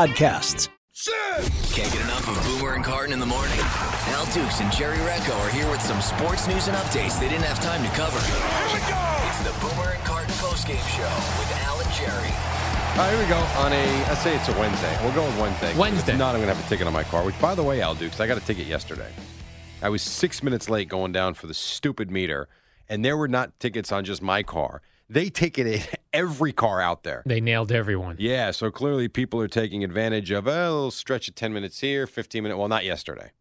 Can't get enough of Boomer and Carton in the morning. Al Dukes and Jerry Recco are here with some sports news and updates they didn't have time to cover. Here we go! It's the Boomer and Carton postgame show with Al and Jerry. All right, here we go. I say it's a Wednesday. We'll go with Wednesday. If not, I'm going to have a ticket on my car, which, by the way, Al Dukes, I got a ticket yesterday. I was 6 minutes late going down for the stupid meter, and there were not tickets on just my car. They ticketed every car out there. They nailed everyone. Yeah, so clearly people are taking advantage of a little stretch of 10 minutes here, 15 minutes. Well, not yesterday.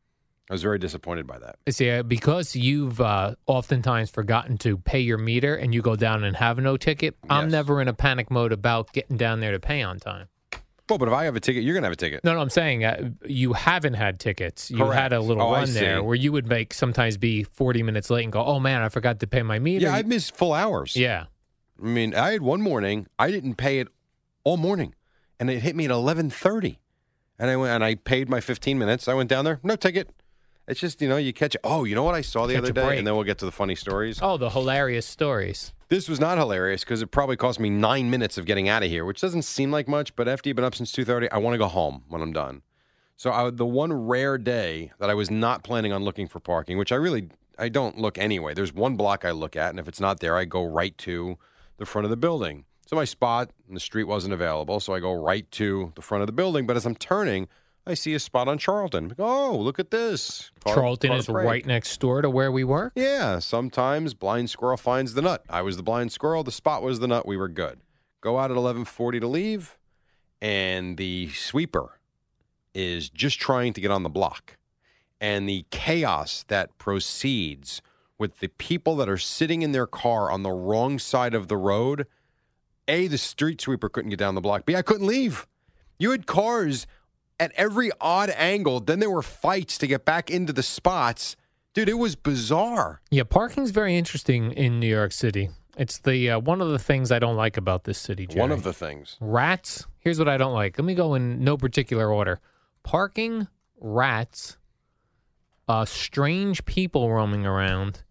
I was very disappointed by that. See, because you've oftentimes forgotten to pay your meter and you go down and have no ticket, yes. I'm never in a panic mode about getting down there to pay on time. Well, but if I have a ticket, you're going to have a ticket. No, I'm saying you haven't had tickets. You Correct. Had a little run there where you would make sometimes be 40 minutes late and go, oh, man, I forgot to pay my meter. Yeah, I missed full hours. Yeah. I mean, I had one morning, I didn't pay it all morning, and it hit me at 11:30, and I paid my 15 minutes. I went down there, no ticket. It's just, you catch it. Oh, you know what I saw the other day? Break. And then we'll get to the funny stories. Oh, the hilarious stories. This was not hilarious because it probably cost me 9 minutes of getting out of here, which doesn't seem like much, but after you've been up since 2:30, I want to go home when I'm done. So the one rare day that I was not planning on looking for parking, which I don't look anyway. There's one block I look at, and if it's not there, I go right to the front of the building. So my spot in the street wasn't available, so I go right to the front of the building. But as I'm turning, I see a spot on Charlton. Oh, look at this. Charlton is right next door to where we were? Yeah. Sometimes blind squirrel finds the nut. I was the blind squirrel. The spot was the nut. We were good. Go out at 11:40 to leave, and the sweeper is just trying to get on the block. And the chaos that proceeds with the people that are sitting in their car on the wrong side of the road. A, the street sweeper couldn't get down the block. B, I couldn't leave. You had cars at every odd angle. Then there were fights to get back into the spots. Dude, it was bizarre. Yeah, parking's very interesting in New York City. It's the one of the things I don't like about this city, Jerry. One of the things. Rats. Here's what I don't like. Let me go in no particular order. Parking, rats, strange people roaming around,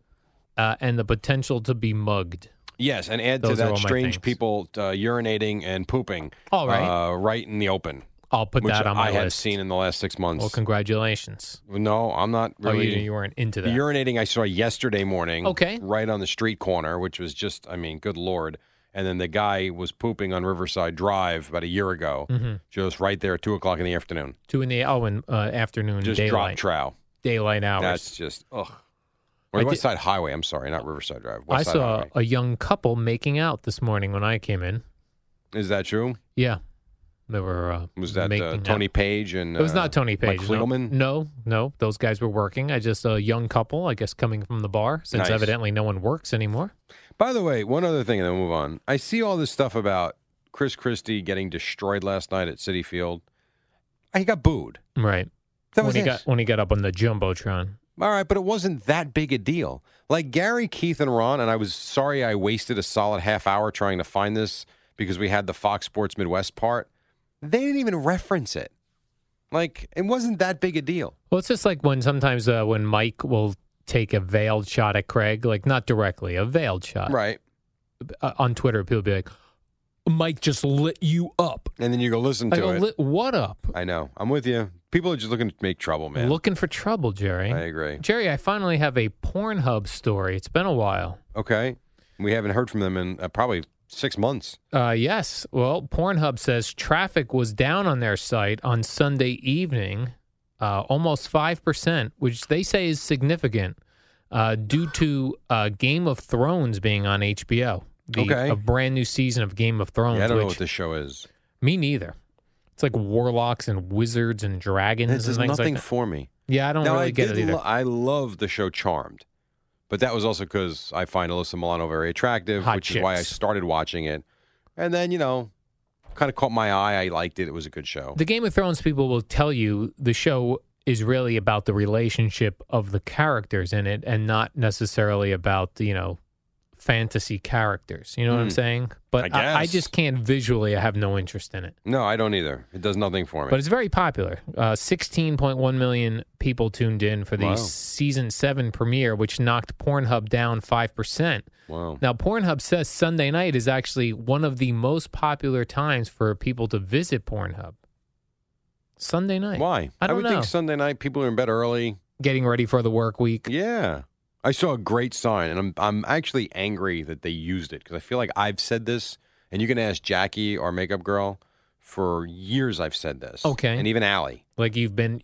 and the potential to be mugged. Yes, and add to that strange people urinating and pooping right in the open. I'll put that on my list. I have seen in the last 6 months. Well, congratulations. No, I'm not really. Oh, you weren't into that. The urinating I saw yesterday morning right on the street corner, which was just, good Lord. And then the guy was pooping on Riverside Drive about a year ago, just right there at 2 o'clock in the afternoon. Afternoon, just daylight. Just drop trow. Daylight hours. That's just, ugh. Or West Side Highway, I'm sorry, not Riverside Drive. West I saw Highway. A young couple making out this morning when I came in. Is that true? Yeah. They were was that Tony out. Page and it was not Tony Page. No, those guys were working. I just a young couple, I guess, coming from the bar, since evidently no one works anymore. By the way, one other thing, and then we'll move on. I see all this stuff about Chris Christie getting destroyed last night at Citi Field. He got booed. Right. That was when he got up on the Jumbotron. All right, but it wasn't that big a deal. Like Gary, Keith, and Ron, and I was sorry I wasted a solid half hour trying to find this because we had the Fox Sports Midwest part. They didn't even reference it. Like, it wasn't that big a deal. Well, it's just like when sometimes when Mike will take a veiled shot at Craig, like not directly, a veiled shot. Right. On Twitter, people be like, Mike just lit you up. And then you go listen to it. What up? I know. I'm with you. People are just looking to make trouble, man. Looking for trouble, Jerry. I agree. Jerry, I finally have a Pornhub story. It's been a while. Okay. We haven't heard from them in probably 6 months. Yes. Well, Pornhub says traffic was down on their site on Sunday evening, almost 5%, which they say is significant due to Game of Thrones being on HBO. A brand new season of Game of Thrones. Yeah, I don't know what this show is. Me neither. It's like warlocks and wizards and dragons and things like that. This is nothing for me. Yeah, I don't really get it either. I love the show Charmed. But that was also because I find Alyssa Milano very attractive, which is why I started watching it. And then, you know, kind of caught my eye. I liked it. It was a good show. The Game of Thrones people will tell you the show is really about the relationship of the characters in it and not necessarily about, you know, fantasy characters. You know what I'm saying? But I just can't visually. I have no interest in it. No, I don't either. It does nothing for me. But it's very popular. 16.1 million people tuned in for the Season 7 premiere, which knocked Pornhub down 5%. Wow. Now, Pornhub says Sunday night is actually one of the most popular times for people to visit Pornhub. Sunday night. Why? I don't know. I would think Sunday night people are in bed early. Getting ready for the work week. Yeah. I saw a great sign, and I'm actually angry that they used it because I feel like I've said this, and you can ask Jackie, our makeup girl, for years I've said this. Okay. And even Allie. Like I've been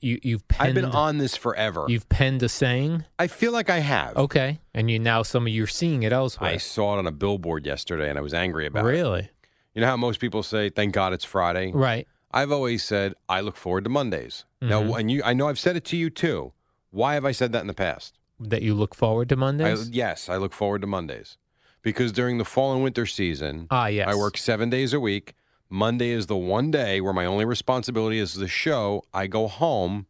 on this forever. You've penned a saying? I feel like I have. Okay. And you're seeing it elsewhere. I saw it on a billboard yesterday, and I was angry about it. Really? You know how most people say, thank God it's Friday? Right. I've always said, I look forward to Mondays. Mm-hmm. Now, and I know I've said it to you, too. Why have I said that in the past? That you look forward to Mondays? Yes, I look forward to Mondays. Because during the fall and winter season, I work 7 days a week. Monday is the one day where my only responsibility is the show. I go home,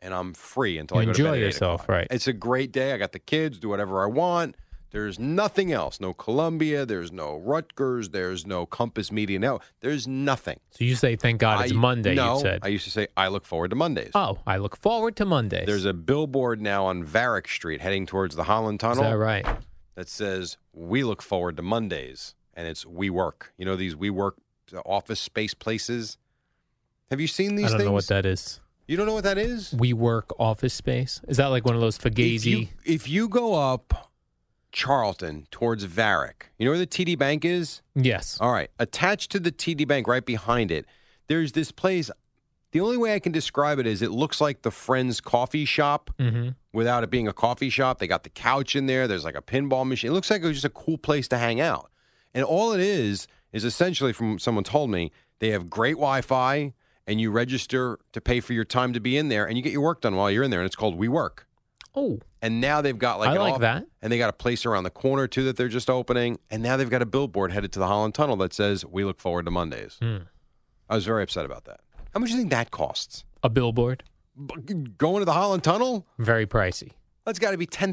and I'm free until I go to bed. Enjoy yourself, right? It's a great day. I got the kids, do whatever I want. There's nothing else. No Columbia. There's no Rutgers. There's no Compass Media. No, there's nothing. So you say, thank God it's Monday, you said. I used to say, I look forward to Mondays. Oh, I look forward to Mondays. There's a billboard now on Varick Street heading towards the Holland Tunnel. Is that right? That says, we look forward to Mondays. And it's We Work. You know these We Work office space places? Have you seen these things? I don't know what that is. You don't know what that is? We Work office space? Is that like one of those Fugazi? If you go up Charlton towards Varick. You know where the TD Bank is? Yes. All right. Attached to the TD Bank, right behind it, there's this place. The only way I can describe it is it looks like the Friends coffee shop without it being a coffee shop. They got the couch in there. There's like a pinball machine. It looks like it was just a cool place to hang out. And all it is essentially, from someone told me, they have great Wi-Fi, and you register to pay for your time to be in there, and you get your work done while you're in there, and it's called We Work. Oh. And now they've got that. And they got a place around the corner, too, that they're just opening. And now they've got a billboard headed to the Holland Tunnel that says, we look forward to Mondays. Mm. I was very upset about that. How much do you think that costs? A billboard? Going to the Holland Tunnel? Very pricey. That's got to be $10,000 a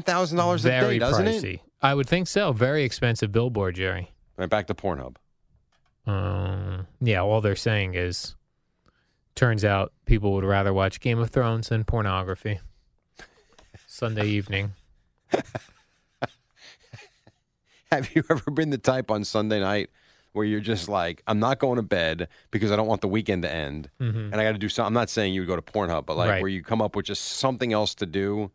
day, doesn't it? Very pricey. I would think so. Very expensive billboard, Jerry. All right, back to Pornhub. Yeah, all they're saying is, turns out people would rather watch Game of Thrones than pornography. Sunday evening. Have you ever been the type on Sunday night where you're just like, I'm not going to bed because I don't want the weekend to end, and I got to do something? I'm not saying you would go to Pornhub, but like where you come up with just something else to do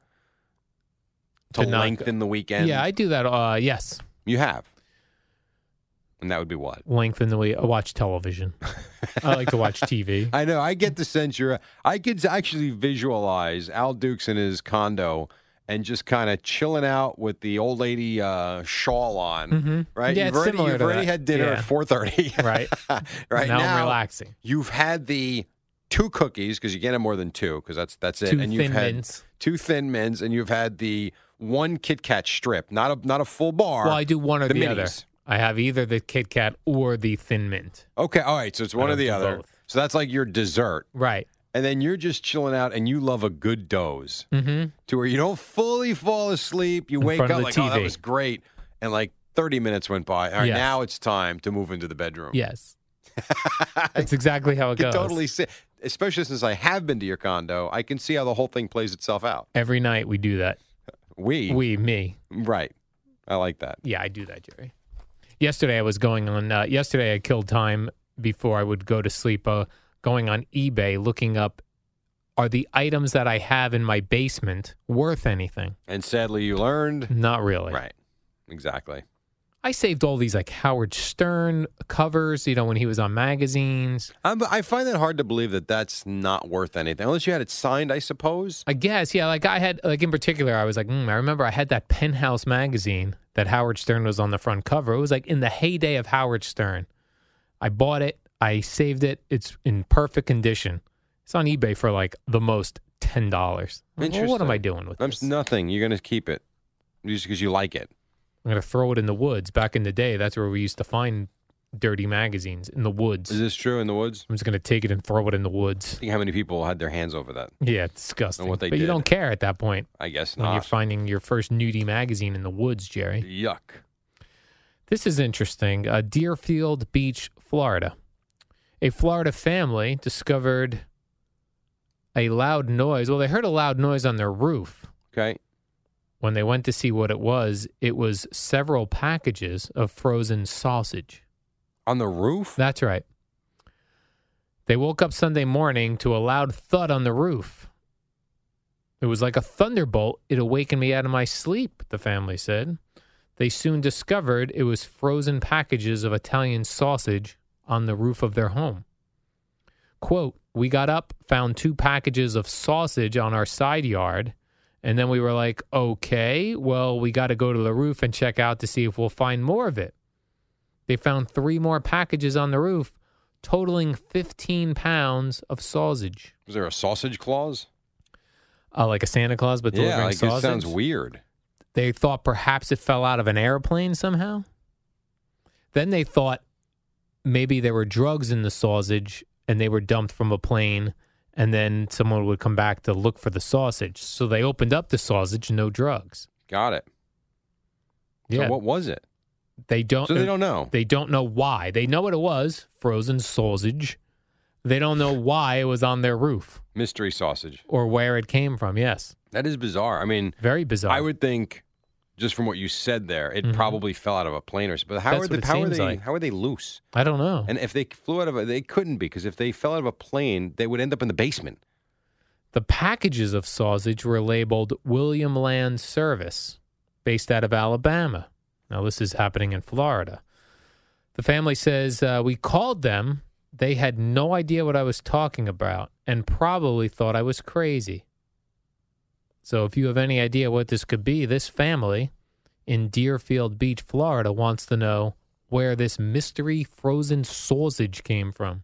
to lengthen the weekend. Yeah, I do that. Yes. You have. And that would be what? Lengthen the way I watch television. I like to watch TV. I know. I get the sense I could actually visualize Al Dukes in his condo and just kind of chilling out with the old lady shawl on, right? Yeah, you've already had dinner at 4:30. Right. Right now I'm relaxing. You've had the 2 cookies, because you can't have more than 2, because that's it. And you've had 2 Thin Mints, and you've had the 1 Kit Kat strip, not a full bar. Well, I do one or the other. I have either the Kit Kat or the Thin Mint. Okay, all right, so it's one or the other. Both. So that's like your dessert. Right. And then you're just chilling out, and you love a good doze to where you don't fully fall asleep. You wake up like, TV. Oh, that was great. And like 30 minutes went by. All right, now it's time to move into the bedroom. Yes. That's exactly how it goes. Totally see, especially since I have been to your condo, I can see how the whole thing plays itself out. Every night we do that. Me. Right. I like that. Yeah, I do that, Jerry. Yesterday I was going on, yesterday I killed time before I would go to sleep, going on eBay, looking up, are the items that I have in my basement worth anything? And sadly you learned. Not really. Right. Exactly. I saved all these like Howard Stern covers, you know, when he was on magazines. I find it hard to believe that that's not worth anything, unless you had it signed, I suppose. I guess, yeah. Like I had, like in particular, I was like, I remember I had that Penthouse magazine that Howard Stern was on the front cover. It was like in the heyday of Howard Stern. I bought it. I saved it. It's in perfect condition. It's on eBay for like the most $10. Interesting. Well, what am I doing with this? Nothing. You're going to keep it just because you like it. I'm going to throw it in the woods. Back in the day, that's where we used to find dirty magazines, in the woods. Is this true, in the woods? I'm just going to take it and throw it in the woods. Think how many people had their hands over that. Yeah, it's disgusting. And what they did. You don't care at that point. I guess not. When you're finding your first nudie magazine in the woods, Jerry. Yuck. This is interesting. Deerfield Beach, Florida. A Florida family discovered a loud noise. Well, they heard a loud noise on their roof. Okay. When they went to see what it was several packages of frozen sausage. On the roof? That's right. They woke up Sunday morning to a loud thud on the roof. It was like a thunderbolt. It awakened me out of my sleep, the family said. They soon discovered it was frozen packages of Italian sausage on the roof of their home. Quote, we got up, found two packages of sausage on our side yard. And then we were like, okay, well, we got to go to the roof and check out to see if we'll find more of it. They found three more packages on the roof, totaling 15 pounds of sausage. Was there a sausage clause? Like a Santa Claus, but delivering sausage? Yeah, like it sounds weird. They thought perhaps it fell out of an airplane somehow. Then they thought maybe there were drugs in the sausage and they were dumped from a plane. And then someone would come back to look for the sausage. So they opened up the sausage, no drugs. Got it. Yeah. So what was it? They don't know. They don't know why. They know what it was, frozen sausage. They don't know why it was on their roof. Mystery sausage. Or where it came from, yes. That is bizarre. I mean, very bizarre. I would think, just from what you said there, it probably fell out of a plane or something. But how are they loose? I don't know. And if they flew out of they couldn't be, because if they fell out of a plane, they would end up in the basement. The packages of sausage were labeled William Land Service, based out of Alabama. Now, this is happening in Florida. The family says, we called them. They had no idea what I was talking about and probably thought I was crazy. So if you have any idea what this could be, this family in Deerfield Beach, Florida, wants to know where this mystery frozen sausage came from.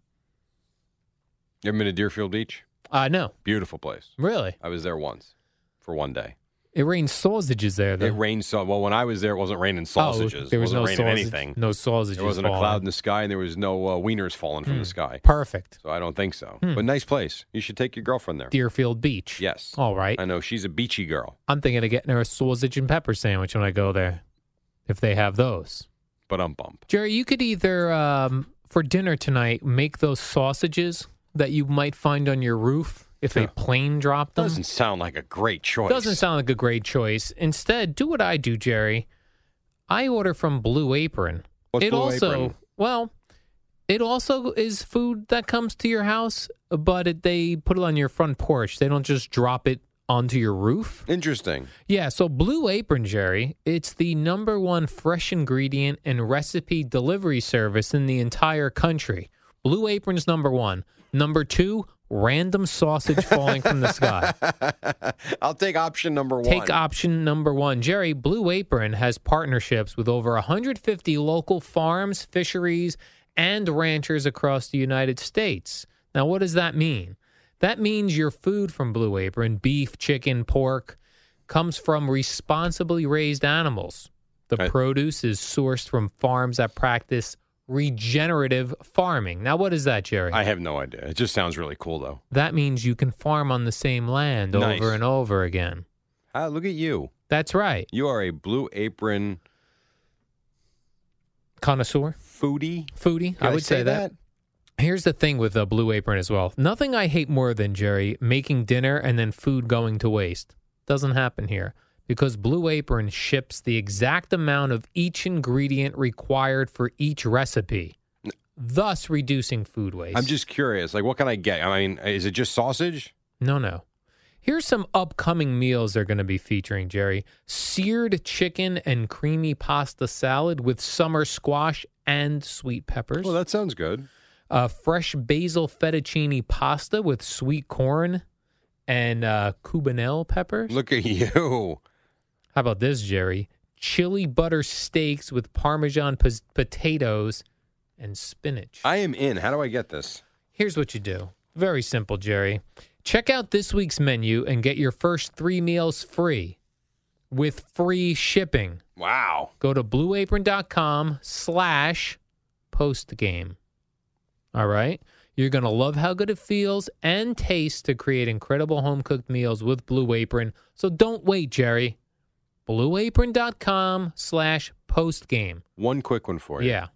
You ever been to Deerfield Beach? No. Beautiful place. Really? I was there once for one day. It rained sausages there, though. It rained so well when I was there. It wasn't raining sausages. There was it wasn't no raining sausage, anything. No sausages. There wasn't a cloud in the sky, and there was no wieners falling from the sky. Perfect. So I don't think so. But nice place. You should take your girlfriend there. Deerfield Beach. Yes. All right. I know she's a beachy girl. I'm thinking of getting her a sausage and pepper sandwich when I go there, if they have those. But bump. Jerry, you could either for dinner tonight make those sausages that you might find on your roof. If a plane dropped them. Doesn't sound like a great choice. Instead, do what I do, Jerry. I order from Blue Apron. What's Blue Apron? Well, it also is food that comes to your house, but they put it on your front porch. They don't just drop it onto your roof. Interesting. Yeah, so Blue Apron, Jerry, it's the #1 fresh ingredient and recipe delivery service in the entire country. Blue Apron's #1. #2, random sausage falling from the sky. I'll take option #1. Take option #1. Jerry, Blue Apron has partnerships with over 150 local farms, fisheries, and ranchers across the United States. Now, what does that mean? That means your food from Blue Apron, beef, chicken, pork, comes from responsibly raised animals. The produce is sourced from farms that practice regenerative farming. Now, what is that, Jerry? I have no idea. It just sounds really cool, though. That means you can farm on the same land over and over again. Look at you. That's right. You are a Blue Apron connoisseur. Foodie. I would say that. Here's the thing with Blue Apron as well. Nothing I hate more than, Jerry, making dinner and then food going to waste. Doesn't happen here. Because Blue Apron ships the exact amount of each ingredient required for each recipe, thus reducing food waste. I'm just curious, like, what can I get? I mean, is it just sausage? No. Here's some upcoming meals they're going to be featuring, Jerry. Seared chicken and creamy pasta salad with summer squash and sweet peppers. Well, that sounds good. Fresh basil fettuccine pasta with sweet corn and cubanelle peppers. Look at you. How about this, Jerry? Chili butter steaks with Parmesan potatoes and spinach. I am in. How do I get this? Here's what you do. Very simple, Jerry. Check out this week's menu and get your first three meals free with free shipping. Wow. Go to blueapron.com/postgame. All right? You're going to love how good it feels and tastes to create incredible home-cooked meals with Blue Apron. So don't wait, Jerry. blueapron.com/postgame. One quick one for you. Yeah.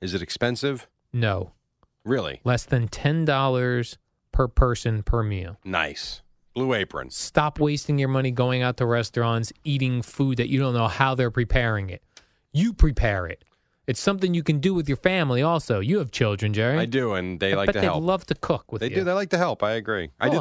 Is it expensive? No. Really? Less than $10 per person per meal. Nice. Blue Apron. Stop wasting your money going out to restaurants, eating food that you don't know how they're preparing it. You prepare it. It's something you can do with your family also. You have children, Jerry. I do, and they like to help. They love to cook with you. They do. They like to help. I agree. Well, I did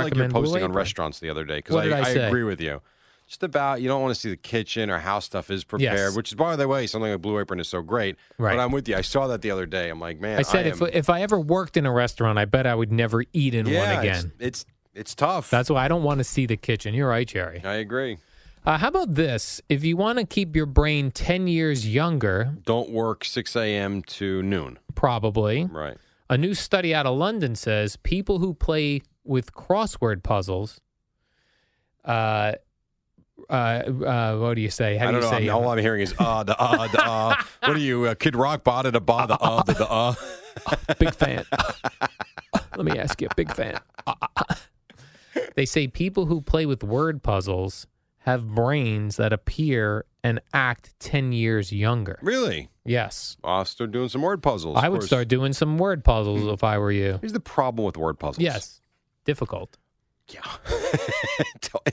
like your posting on restaurants the other day because I agree with you. Just about, you don't want to see the kitchen or how stuff is prepared, yes. Which is, by the way, something like Blue Apron is so great. Right. But I'm with you. I saw that the other day. I'm like, man, I said, if I ever worked in a restaurant, I bet I would never eat in one again. It's tough. That's why I don't want to see the kitchen. You're right, Jerry. I agree. How about this? If you want to keep your brain 10 years younger. Don't work 6 a.m. to noon. Probably. Right. A new study out of London says people who play with crossword puzzles, what do you say? How do you say? I don't know. All I'm hearing is the the What are you, Kid Rock? Ba da da ba the the Big fan. Let me ask you, big fan. They say people who play with word puzzles have brains that appear and act 10 years younger. Really? Yes. I'll start doing some word puzzles. I would start doing some word puzzles if I were you. Here's the problem with word puzzles. Yes. Difficult. Yeah.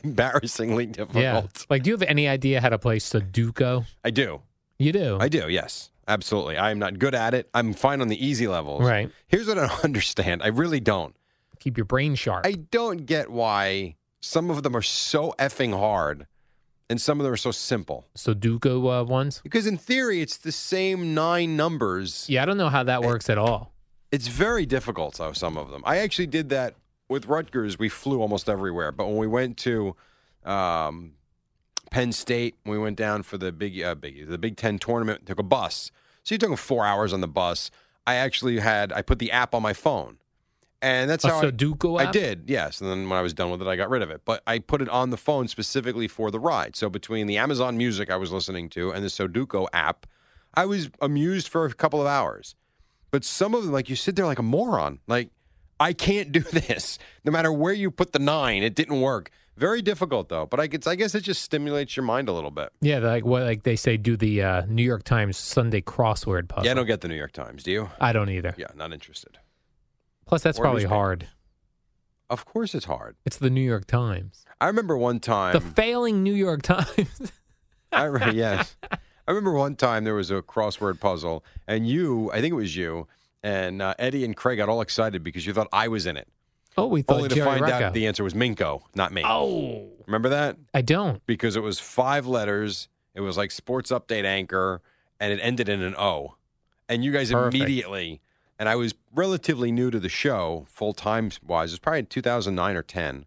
Embarrassingly difficult. Yeah. Like, do you have any idea how to play Sudoku? I do. You do? I do, yes. Absolutely. I'm not good at it. I'm fine on the easy levels. Right. Here's what I don't understand. I really don't. Keep your brain sharp. I don't get why some of them are so effing hard and some of them are so simple. Sudoku ones? Because in theory, it's the same 9 numbers. Yeah, I don't know how that works at all. It's very difficult, though, some of them. I actually did that. With Rutgers, we flew almost everywhere. But when we went to Penn State, we went down for the the Big Ten tournament, took a bus. So you took 4 hours on the bus. I put the app on my phone. And that's how Sudoku app? I did, yes. And then when I was done with it, I got rid of it. But I put it on the phone specifically for the ride. So between the Amazon Music I was listening to and the Sudoku app, I was amused for a couple of hours. But some of them, like, you sit there like a moron. Like, I can't do this. No matter where you put the 9, it didn't work. Very difficult, though. But I guess it just stimulates your mind a little bit. Yeah, like they say, do the New York Times Sunday crossword puzzle. Yeah, I don't get the New York Times. Do you? I don't either. Yeah, not interested. Plus, that's probably hard. Of course it's hard. It's the New York Times. I remember one time. The failing New York Times. Yes. I remember one time there was a crossword puzzle, and I think it was you, and Eddie and Craig got all excited because you thought I was in it. Oh, we thought Jerry Recco. Only to find out the answer was Minko, not me. Oh. Remember that? I don't. Because it was 5 letters. It was like sports update anchor, and it ended in an O. And you guys immediately, and I was relatively new to the show, full-time-wise. It was probably in 2009 or 10.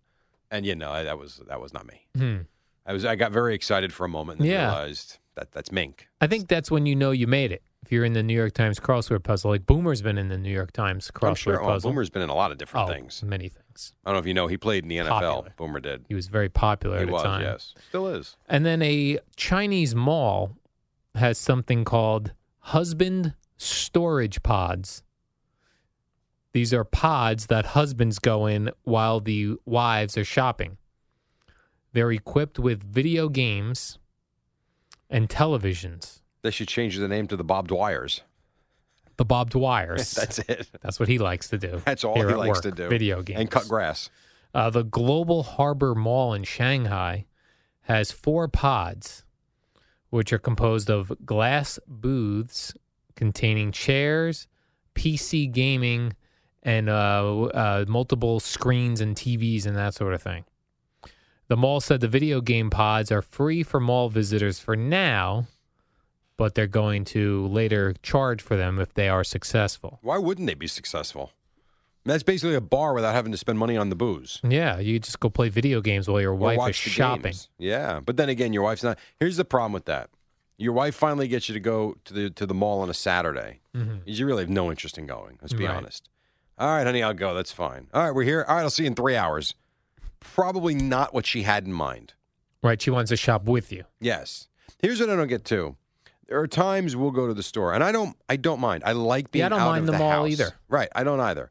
And, that was not me. Hmm. I got very excited for a moment and realized that's Mink. I think that's when you know you made it. If you're in the New York Times crossword puzzle, like Boomer's been in the New York Times crossword puzzle. Boomer's been in a lot of different things. Many things. I don't know if you know, he played in the NFL. Popular. Boomer did. He was very popular at the time. He was, yes. Still is. And then a Chinese mall has something called husband storage pods. These are pods that husbands go in while the wives are shopping. They're equipped with video games and televisions. They should change the name to the Bob Dwyers. The Bob Dwyers. That's it. That's what he likes to do. That's all he likes to do. Video games. And cut grass. The Global Harbor Mall in Shanghai has 4 pods, which are composed of glass booths containing chairs, PC gaming, and multiple screens and TVs and that sort of thing. The mall said the video game pods are free for mall visitors for now, but they're going to later charge for them if they are successful. Why wouldn't they be successful? That's basically a bar without having to spend money on the booze. Yeah, you just go play video games while your wife is shopping. Games. Yeah, but then again, your wife's not. Here's the problem with that. Your wife finally gets you to go to the mall on a Saturday. Mm-hmm. You really have no interest in going, let's be honest. All right, honey, I'll go. That's fine. All right, we're here. All right, I'll see you in 3 hours. Probably not what she had in mind. Right, she wants to shop with you. Yes. Here's what I don't get, too. There are times we'll go to the store, and I don't mind. I like being out of the house. I don't mind the mall either. Right, I don't either.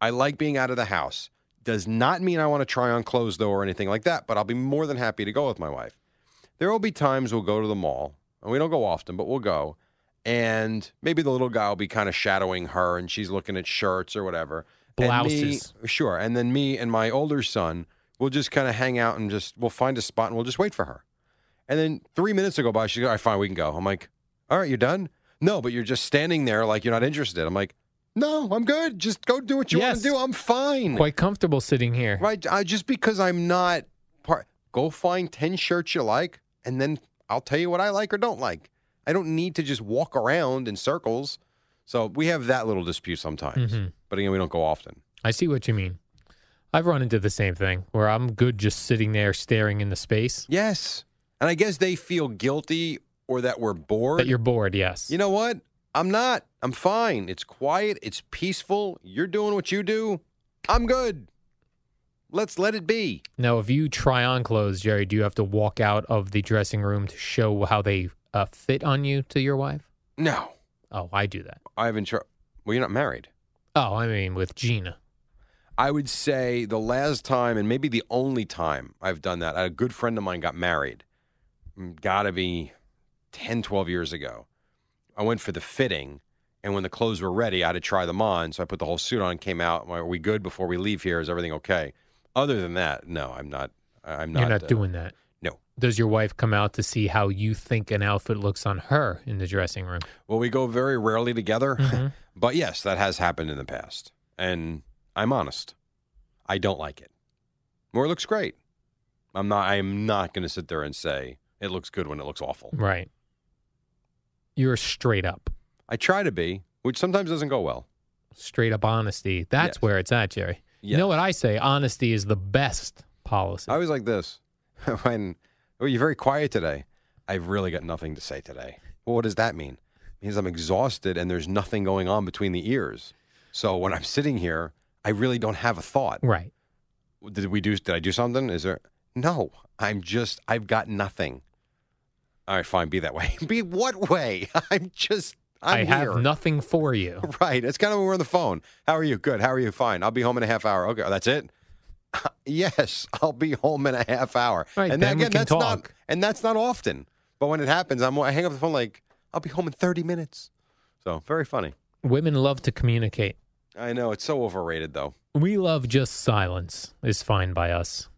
I like being out of the house. Does not mean I want to try on clothes, though, or anything like that, but I'll be more than happy to go with my wife. There will be times we'll go to the mall, and we don't go often, but we'll go, and maybe the little guy will be kind of shadowing her, and she's looking at shirts or whatever. Blouses. And me, sure, and then me and my older son will just kind of hang out, and we'll find a spot, and we'll just wait for her. And then 3 minutes will go by. She goes, all right, fine, we can go. I'm like, all right, you're done? No, but you're just standing there like you're not interested. I'm like, no, I'm good. Just go do what you want to do. I'm fine. Quite comfortable sitting here. Right. Just because I'm not go find 10 shirts you like, and then I'll tell you what I like or don't like. I don't need to just walk around in circles. So we have that little dispute sometimes. Mm-hmm. But again, we don't go often. I see what you mean. I've run into the same thing where I'm good just sitting there staring into space. Yes. And I guess they feel guilty or that we're bored. That you're bored, yes. You know what? I'm not. I'm fine. It's quiet. It's peaceful. You're doing what you do. I'm good. Let's let it be. Now, if you try on clothes, Jerry, do you have to walk out of the dressing room to show how they fit on you to your wife? No. Oh, I do that. I haven't tried. Well, you're not married. Oh, I mean with Gina. I would say the last time and maybe the only time I've done that, a good friend of mine got married. Got to be 10, 12 years ago. I went for the fitting, and when the clothes were ready, I had to try them on, so I put the whole suit on and came out. Are we good before we leave here? Is everything okay? Other than that, no, I'm not. You're not doing that? No. Does your wife come out to see how you think an outfit looks on her in the dressing room? Well, we go very rarely together, mm-hmm. But yes, that has happened in the past, and I'm honest. I don't like it. Or it looks great. I am not going to sit there and say, it looks good when it looks awful. Right. You're straight up. I try to be, which sometimes doesn't go well. Straight up honesty. That's where it's at, Jerry. Yes. You know what I say? Honesty is the best policy. I was like this. You're very quiet today. I've really got nothing to say today. Well, what does that mean? It means I'm exhausted and there's nothing going on between the ears. So when I'm sitting here, I really don't have a thought. Right. Did I do something? Is there? No, I've got nothing. All right, fine, be that way. Be what way? I have nothing for you. Right. That's kind of when we're on the phone. How are you? Good. How are you? Fine. I'll be home in a half hour. Okay. That's it? Yes, I'll be home in a half hour. Right, and then again, that's talk. And that's not often. But when it happens, I hang up the phone like, I'll be home in 30 minutes. So, very funny. Women love to communicate. I know. It's so overrated, though. We love just silence is fine by us.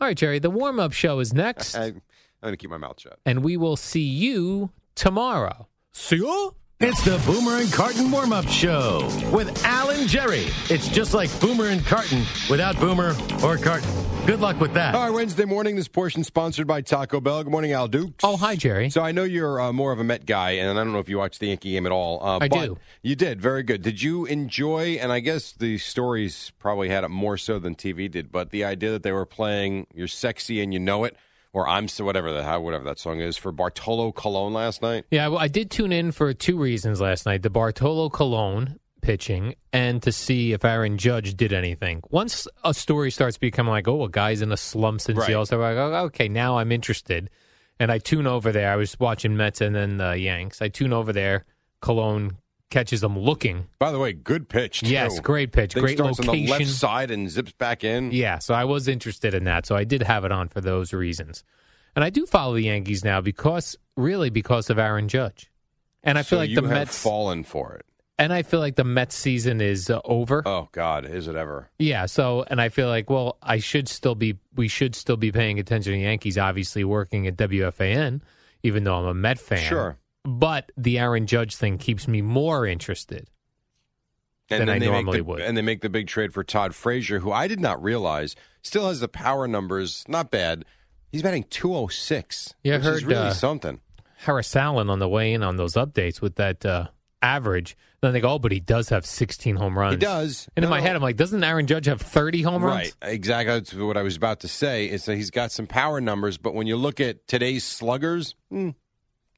All right, Jerry, the warm-up show is next. I'm going to keep my mouth shut. And we will see you tomorrow. See you? It's the Boomer and Carton warm-up show with Al and Jerry. It's just like Boomer and Carton without Boomer or Carton. Good luck with that. All right, Wednesday morning, this portion sponsored by Taco Bell. Good morning, Al Dukes. Oh, hi, Jerry. So I know you're more of a Met guy, and I don't know if you watched the Yankee game at all. I do. You did. Very good. Did you enjoy, and I guess the stories probably had it more so than TV did, but the idea that they were playing You're Sexy and You Know It, or I'm so whatever that song is, for Bartolo Colon last night? Yeah, well, I did tune in for 2 reasons last night. The Bartolo Colon pitching and to see if Aaron Judge did anything. Once a story starts becoming like, oh, a guy's in a slump since he also, like, oh, okay, now I'm interested. And I tune over there. I was watching Mets and then the Yanks. I tune over there. Colon catches them looking. By the way, good pitch, too. Yes, great pitch. Great location. On the left side and zips back in. Yeah, so I was interested in that. So I did have it on for those reasons. And I do follow the Yankees now because of Aaron Judge. And I feel like the Mets fallen for it. And I feel like the Mets season is over. Oh God, is it ever? Yeah. So, and I feel like, well, we should still be paying attention to the Yankees. Obviously, working at WFAN, even though I'm a Met fan. Sure. But the Aaron Judge thing keeps me more interested. than I normally would. And they make the big trade for Todd Frazier, who I did not realize still has the power numbers. Not bad. He's batting .206. Yeah, which is really something. Harris Allen on the way in on those updates with that average. Then they go, oh, but he does have 16 home runs. He does. And in my head, I'm like, doesn't Aaron Judge have 30 home runs? Right. Exactly. That's what I was about to say is that he's got some power numbers, but when you look at today's sluggers, middle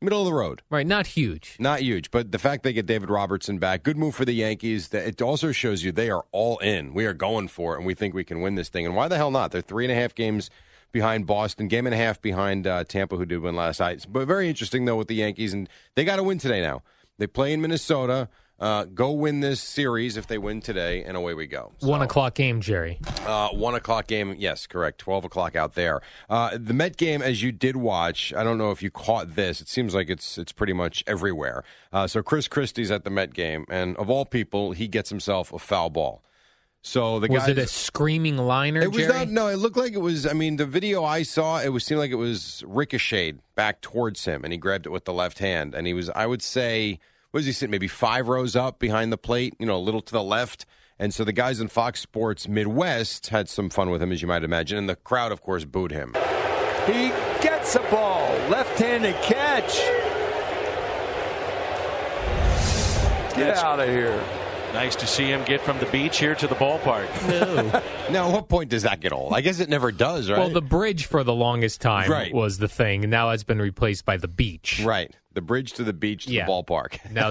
of the road. Right. Not huge. Not huge. But the fact they get David Robertson back, good move for the Yankees. It also shows you they are all in. We are going for it, and we think we can win this thing. And why the hell not? They're 3.5 games behind Boston, 1.5 games behind Tampa, who did win last night. But very interesting, though, with the Yankees, and they got to win today now. They play in Minnesota. Go win this series if they win today, and away we go. So, 1 o'clock game, Jerry. 1 o'clock game, yes, correct. 12 o'clock out there. The Met game, as you did watch, I don't know if you caught this. It seems like it's pretty much everywhere. So Chris Christie's at the Met game, and of all people, he gets himself a foul ball. So the guys, was it a screaming liner? It was Jerry? Not. No, it looked like it was. I mean, the video I saw, seemed like it was ricocheted back towards him, and he grabbed it with the left hand, and he was. I would say, what was he sitting? Maybe 5 rows up behind the plate, a little to the left. And so the guys in Fox Sports Midwest had some fun with him, as you might imagine, and the crowd, of course, booed him. He gets a ball, left-handed catch. Get out of here. Nice to see him get from the beach here to the ballpark. No. Now, at what point does that get old? I guess it never does, right? Well, the bridge for the longest time was the thing, and now it's been replaced by the beach. Right. The bridge to the beach to the ballpark. Now,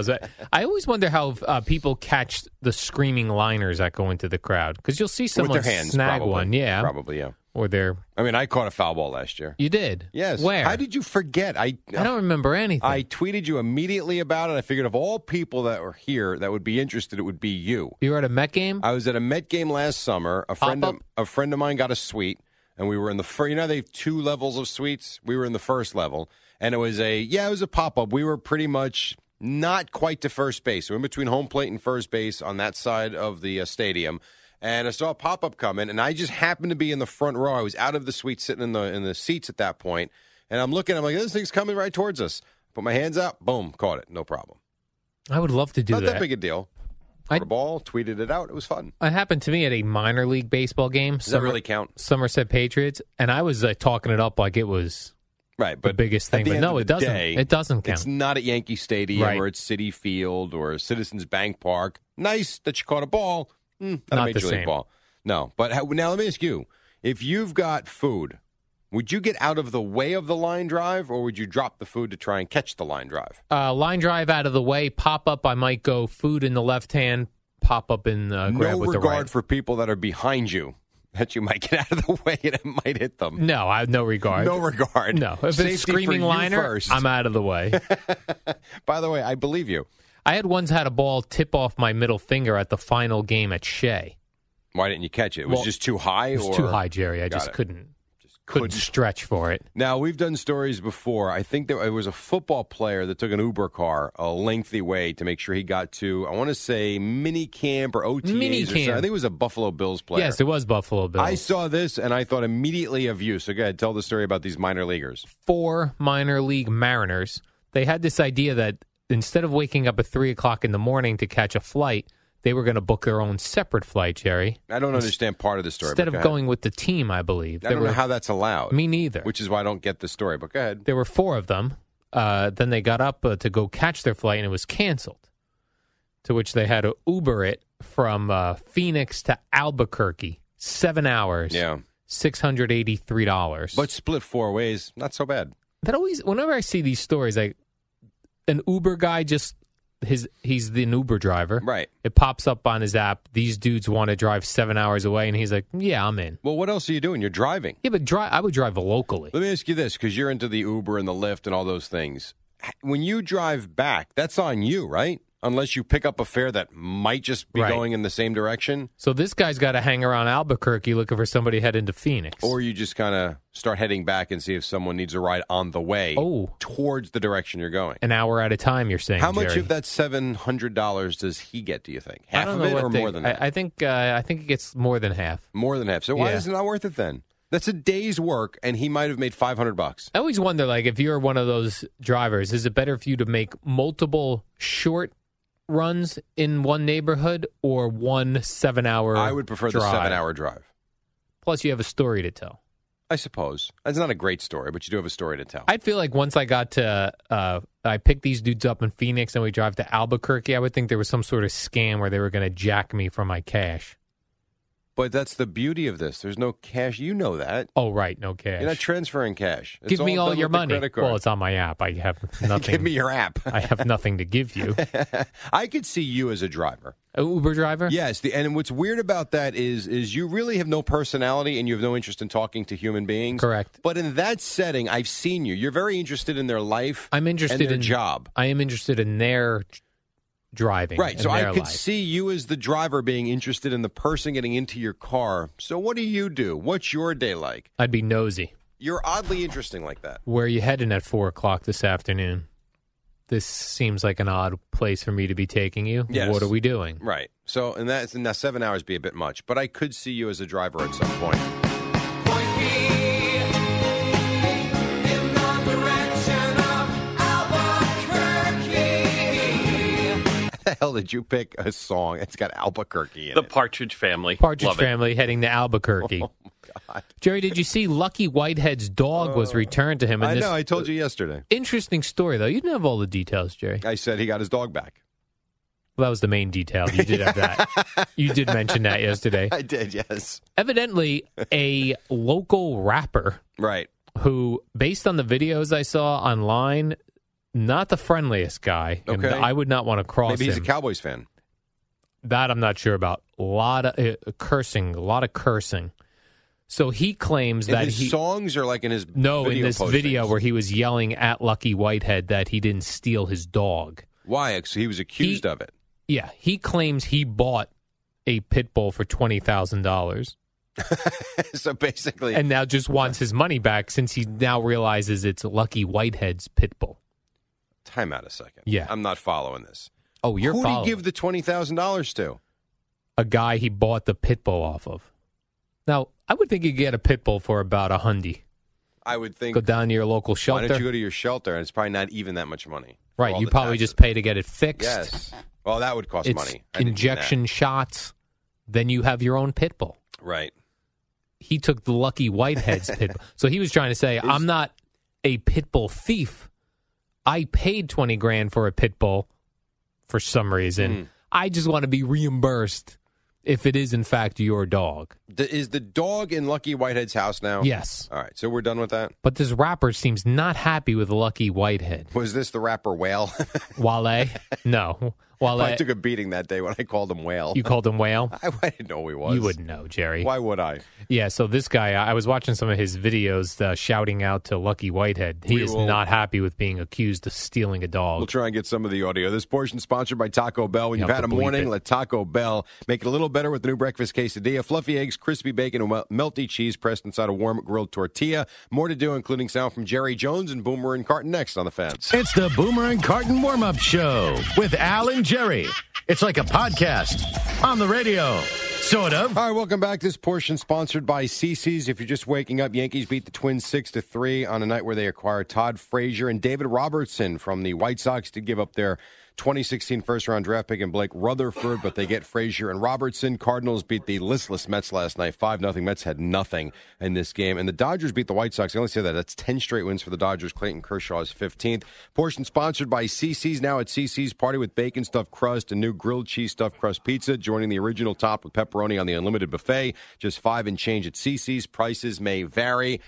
I always wonder how people catch the screaming liners that go into the crowd, because you'll see someone with their hands, snag probably. One. Yeah. Probably, yeah. Or their... I mean, I caught a foul ball last year. You did? Yes. Where? How did you forget? I don't remember anything. I tweeted you immediately about it. I figured of all people that were here that would be interested, it would be you. You were at a Met game? I was at a Met game last summer. A friend of mine got a suite, and we were in the first... they have 2 levels of suites. We were in the first level, and it was a pop-up. We were pretty much not quite to first base. So in between home plate and first base on that side of the stadium... And I saw a pop-up come in, and I just happened to be in the front row. I was out of the suite, sitting in the seats at that point, and I'm looking. I'm like, this thing's coming right towards us. Put my hands up, boom, caught it, no problem. I would love to do that. Not that big a deal. Caught a ball, tweeted it out. It was fun. It happened to me at a minor league baseball game. Does that really count? Somerset Patriots, and I was talking it up like it was the biggest thing. But no, it doesn't. It doesn't count. It's not at Yankee Stadium or at Citi Field or Citizens Bank Park. Nice that you caught a ball. Not a major league ball. No, but now let me ask you, if you've got food, would you get out of the way of the line drive, or would you drop the food to try and catch the line drive? Line drive out of the way, pop up, I might go food in the left hand, pop up and grab with the right. No regard for people that are behind you, that you might get out of the way and it might hit them. No, I have no regard. No regard. No, if it's screaming liner, I'm out of the way. By the way, I believe you. I had a ball tip off my middle finger at the final game at Shea. Why didn't you catch it? It was just too high? It was too high, Jerry. I just couldn't stretch for it. Now, we've done stories before. I think there was a football player that took an Uber car a lengthy way to make sure he got to, I want to say, minicamp or OTAs. Minicamp. I think it was a Buffalo Bills player. Yes, it was Buffalo Bills. I saw this, and I thought immediately of you. So go ahead, tell the story about these minor leaguers. 4 minor league Mariners. They had this idea that instead of waking up at 3 o'clock in the morning to catch a flight, they were going to book their own separate flight, Jerry. I don't understand part of the story. Instead of going with the team, I believe. I don't know how that's allowed. Me neither. Which is why I don't get the story, but go ahead. There were 4 of them. Then they got up to go catch their flight, and it was canceled, to which they had to Uber it from Phoenix to Albuquerque. 7 hours. Yeah. $683. But split 4 ways, not so bad. That always, whenever I see these stories, an Uber guy he's the Uber driver. Right. It pops up on his app. These dudes want to drive 7 hours away, and he's like, yeah, I'm in. Well, what else are you doing? You're driving. Yeah, but I would drive locally. Let me ask you this, because you're into the Uber and the Lyft and all those things. When you drive back, that's on you, right? Unless you pick up a fare that might just be going in the same direction. So this guy's got to hang around Albuquerque looking for somebody heading to Phoenix. Or you just kind of start heading back and see if someone needs a ride on the way towards the direction you're going. An hour at a time, you're saying, How much Jerry? Of that $700 does he get, do you think? Half of it or more than that? I think he gets more than half. More than half. So why is it not worth it then? That's a day's work, and he might have made $500. I always wonder, if you're one of those drivers, is it better for you to make multiple short runs in one neighborhood or 1 7-hour drive? I would prefer the 7-hour drive. Plus, you have a story to tell. I suppose. It's not a great story, but you do have a story to tell. I'd feel like once I got to, I picked these dudes up in Phoenix and we drive to Albuquerque, I would think there was some sort of scam where they were going to jack me for my cash. But that's the beauty of this. There's no cash. You know that. Oh, right. No cash. You're not transferring cash. Give me all your money. Well, it's on my app. I have nothing. Give me your app. I have nothing to give you. I could see you as a driver. An Uber driver? Yes. And what's weird about that is you really have no personality and you have no interest in talking to human beings. Correct. But in that setting, I've seen you. You're very interested in their life and their job. I am interested in their driving. Right. So I could see you as the driver being interested in the person getting into your car. So what do you do? What's your day like? I'd be nosy. You're oddly interesting like that. Where are you heading at 4 o'clock this afternoon? This seems like an odd place for me to be taking you. Yes. What are we doing? Right. So, and that 7 hours be a bit much, but I could see you as a driver at some point. Point B. The hell did you pick a song that's got Albuquerque in it? The Partridge Family. Heading to Albuquerque. Oh, God. Jerry, did you see Lucky Whitehead's dog was returned to him? I know. I told you yesterday. Interesting story, though. You didn't have all the details, Jerry. I said he got his dog back. Well, that was the main detail. You did have that. You did mention that yesterday. I did, yes. Evidently, a local rapper. Right. Who, based on the videos I saw online... Not the friendliest guy. Okay. And I would not want to cross him. Maybe he's a Cowboys fan. That I'm not sure about. A lot of cursing. So he claims that his songs are like in his video in this postings. Video where he was yelling at Lucky Whitehead that he didn't steal his dog. Why? So he was accused of it. Yeah. He claims he bought a pit bull for $20,000. So basically... And now just wants his money back since he now realizes it's Lucky Whitehead's pit bull. Time out a second. Yeah. I'm not following this. Oh, you're following. Who did he give the $20,000 to? A guy he bought the pit bull off of. Now, I would think you get a pit bull for about $100. I would think. Go down to your local shelter. Why don't you go to your shelter? And it's probably not even that much money. Right. You probably just pay to get it fixed. Yes. Well, that would cost money. Injection shots. Then you have your own pit bull. Right. He took the Lucky Whitehead's pit bull. So he was trying to say, I'm not a pit bull thief. I paid $20,000 for a pit bull for some reason. I just want to be reimbursed if it is, in fact, your dog. Is the dog in Lucky Whitehead's house now? Yes. All right, so we're done with that? But this rapper seems not happy with Lucky Whitehead. Was this the rapper Whale? Wale? No. Wale. I took a beating that day when I called him Whale. You called him Whale? I didn't know who he was. You wouldn't know, Jerry. Why would I? Yeah, so this guy, I was watching some of his videos shouting out to Lucky Whitehead. He is not happy with being accused of stealing a dog. We'll try and get some of the audio. This portion sponsored by Taco Bell. When you've had a morning, let Taco Bell make it a little better with the new breakfast quesadilla. Fluffy eggs, crispy bacon, and melty cheese pressed inside a warm grilled tortilla. More to do, including sound from Jerry Jones and Boomer and Carton next on The Fence. It's the Boomer and Carton warm-up show with Al and Jerry. It's like a podcast on the radio, sort of. All right, welcome back. This portion sponsored by CeCe's. If you're just waking up, Yankees beat the Twins 6-3 on a night where they acquire Todd Frazier and David Robertson from the White Sox to give up their 2016 first-round draft pick in Blake Rutherford, but they get Frazier and Robertson. Cardinals beat the listless Mets last night, 5-0. Mets had nothing in this game. And the Dodgers beat the White Sox. I only say that. That's 10 straight wins for the Dodgers. Clayton Kershaw is 15th. Portion sponsored by CeCe's. Now at CeCe's, party with bacon stuffed crust and new grilled cheese stuffed crust pizza. Joining the original top with pepperoni on the unlimited buffet. Just $5 and change at CeCe's. Prices may vary.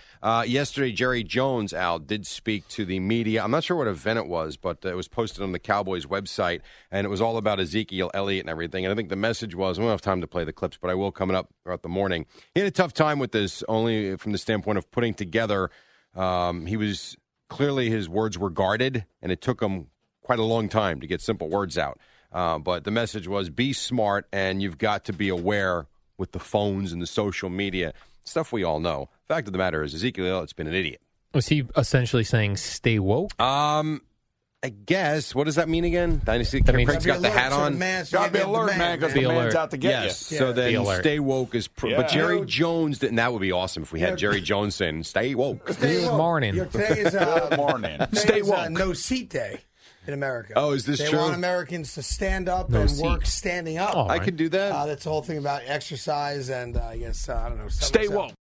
Yesterday, Jerry Jones, Al, did speak to the media. I'm not sure what event it was, but it was posted on the Cowboys website, and it was all about Ezekiel Elliott and everything. And I think the message was, I don't have time to play the clips, but I will coming up throughout the morning. He had a tough time with this, only from the standpoint of putting together. He was clearly, his words were guarded, and it took him quite a long time to get simple words out. But the message was, be smart, and you've got to be aware with the phones and the social media. Stuff we all know. Fact of the matter is, Ezekiel Elliott's been an idiot. Was he essentially saying, stay woke? I guess. What does that mean again? Dynasty Craig's got the hat on. Gotta be alert, man, because the man's out to get you. Yeah. So then stay woke is... But Jerry Jones... That would be awesome if we had Jerry Jones saying, stay woke. Stay woke. Morning. Today is... Morning. Stay woke. No seat day. in America. Oh, is this true? They want Americans to stand up and work standing up. I can do that. That's the whole thing about exercise and I guess, I don't know. Stay woke.